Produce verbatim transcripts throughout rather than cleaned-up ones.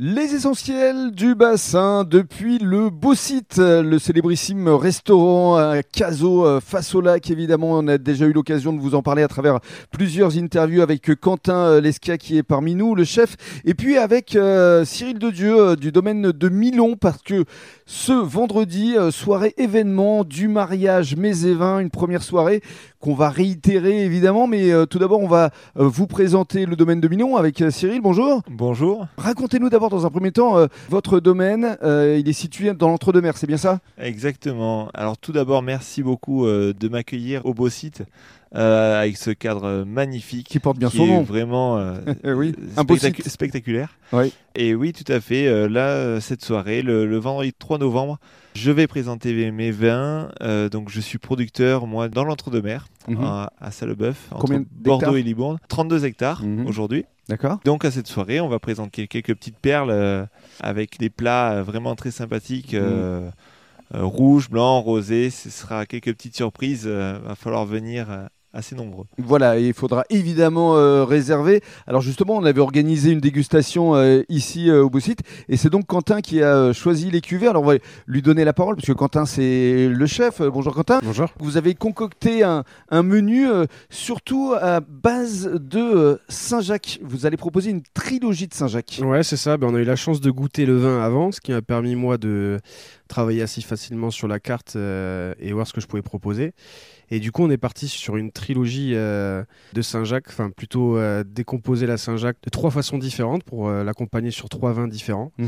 Les essentiels du bassin depuis le Bô Site, le célébrissime restaurant à Caso face au lac. Évidemment, on a déjà eu l'occasion de vous en parler à travers plusieurs interviews avec Quentin Lesca qui est parmi nous, le chef, et puis avec euh, Cyril Dedieu du domaine de Minon, parce que ce vendredi, euh, soirée événement du mariage mets et vins, une première soirée qu'on va réitérer évidemment, mais euh, tout d'abord on va euh, vous présenter le domaine de Minon avec euh, Cyril. Bonjour. Bonjour. Racontez-nous d'abord dans un premier temps, euh, votre domaine, euh, il est situé dans l'entre-deux-mers, c'est bien ça ? Exactement. Alors tout d'abord, merci beaucoup euh, de m'accueillir au Bô Site euh, avec ce cadre magnifique qui porte bien qui son est nom. Vraiment euh, oui. Un spectac spectaculaire. Oui. Et oui, tout à fait. Euh, là, cette soirée, le, le vendredi trois novembre, je vais présenter mes vins. Euh, donc, je suis producteur moi dans l'entre-deux-mers, mmh. à, à Sallebœuf, entre Combien Bordeaux et Libourne, trente-deux hectares mmh. aujourd'hui. D'accord. Donc à cette soirée, on va présenter quelques petites perles euh, avec des plats euh, vraiment très sympathiques, euh, mmh. euh, rouge, blanc, rosé. Ce sera quelques petites surprises. Euh, va falloir venir. Euh, assez nombreux. Voilà, et il faudra évidemment euh, réserver. Alors justement, on avait organisé une dégustation euh, ici euh, au Bô Site, et c'est donc Quentin qui a euh, choisi les cuvées. Alors on va lui donner la parole, parce que Quentin, c'est le chef. Euh, bonjour Quentin. Bonjour. Vous avez concocté un, un menu euh, surtout à base de euh, Saint-Jacques. Vous allez proposer une trilogie de Saint-Jacques. Ouais, c'est ça. Ben, on a eu la chance de goûter le vin avant, ce qui m'a permis moi de travailler assez facilement sur la carte euh, et voir ce que je pouvais proposer. Et du coup, on est parti sur une trilogie euh, de Saint-Jacques, enfin plutôt euh, décomposer la Saint-Jacques de trois façons différentes pour euh, l'accompagner sur trois vins différents, mmh.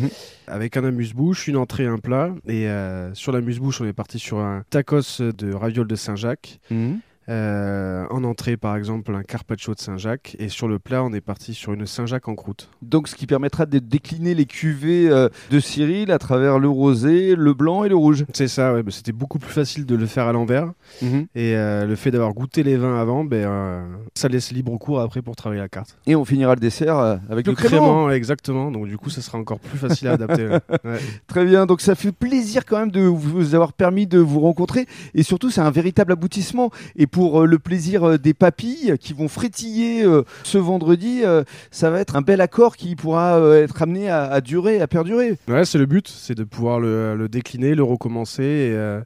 avec un amuse-bouche, une entrée, un plat. Et euh, sur l'amuse-bouche, on est parti sur un tacos de ravioles de Saint-Jacques. Mmh. Euh, en entrée, par exemple, un carpaccio de Saint-Jacques. Et sur le plat, on est parti sur une Saint-Jacques en croûte. Donc, ce qui permettra de décliner les cuvées euh, de Cyril à travers le rosé, le blanc et le rouge. C'est ça, ouais, bah, c'était beaucoup plus facile de le faire à l'envers. Mm-hmm. Et euh, le fait d'avoir goûté les vins avant, bah, euh, ça laisse libre cours après pour travailler la carte. Et on finira le dessert euh, avec le, le crément. crément. Exactement, donc du coup, ça sera encore plus facile à adapter. Ouais. Ouais. Très bien, donc ça fait plaisir quand même de vous avoir permis de vous rencontrer. Et surtout, c'est un véritable aboutissement. Et pour Pour le plaisir des papilles qui vont frétiller euh, ce vendredi, euh, ça va être un bel accord qui pourra euh, être amené à, à durer, à perdurer. Ouais, c'est le but, c'est de pouvoir le, le décliner, le recommencer et, euh,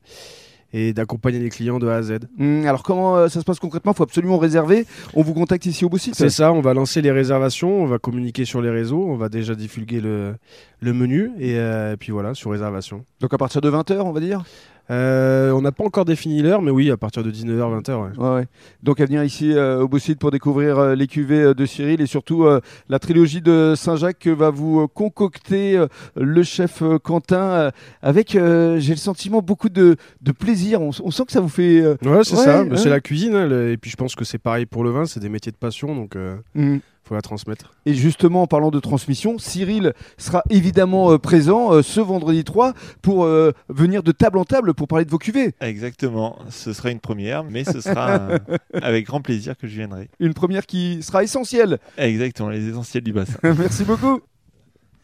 et d'accompagner les clients de A à Z. Mmh, alors comment euh, ça se passe concrètement ? Il faut absolument réserver. On vous contacte ici au Bô Site. C'est ça, on va lancer les réservations, on va communiquer sur les réseaux, on va déjà divulguer le, le menu et, euh, et puis voilà, sur réservation. Donc à partir de vingt heures, on va dire ? Euh, on n'a pas encore défini l'heure, mais oui, à partir de dix-neuf heures, vingt heures. Ouais. Ouais, ouais. Donc à venir ici euh, au Bô Site pour découvrir euh, les cuvées euh, de Cyril et surtout euh, la trilogie de Saint-Jacques que va vous euh, concocter euh, le chef euh, Quentin euh, avec, euh, j'ai le sentiment, beaucoup de, de plaisir. On, on sent que ça vous fait... Euh... Ouais, c'est ouais, ça, ouais. C'est la cuisine. Hein, le... Et puis je pense que c'est pareil pour le vin, c'est des métiers de passion, donc... Euh... Mmh. Faut la transmettre. Et justement, en parlant de transmission, Cyril sera évidemment euh, présent euh, ce vendredi trois pour euh, venir de table en table pour parler de vos cuvées. Exactement. Ce sera une première, mais ce sera euh, avec grand plaisir que je viendrai. Une première qui sera essentielle. Exactement, les essentiels du bassin. Merci beaucoup.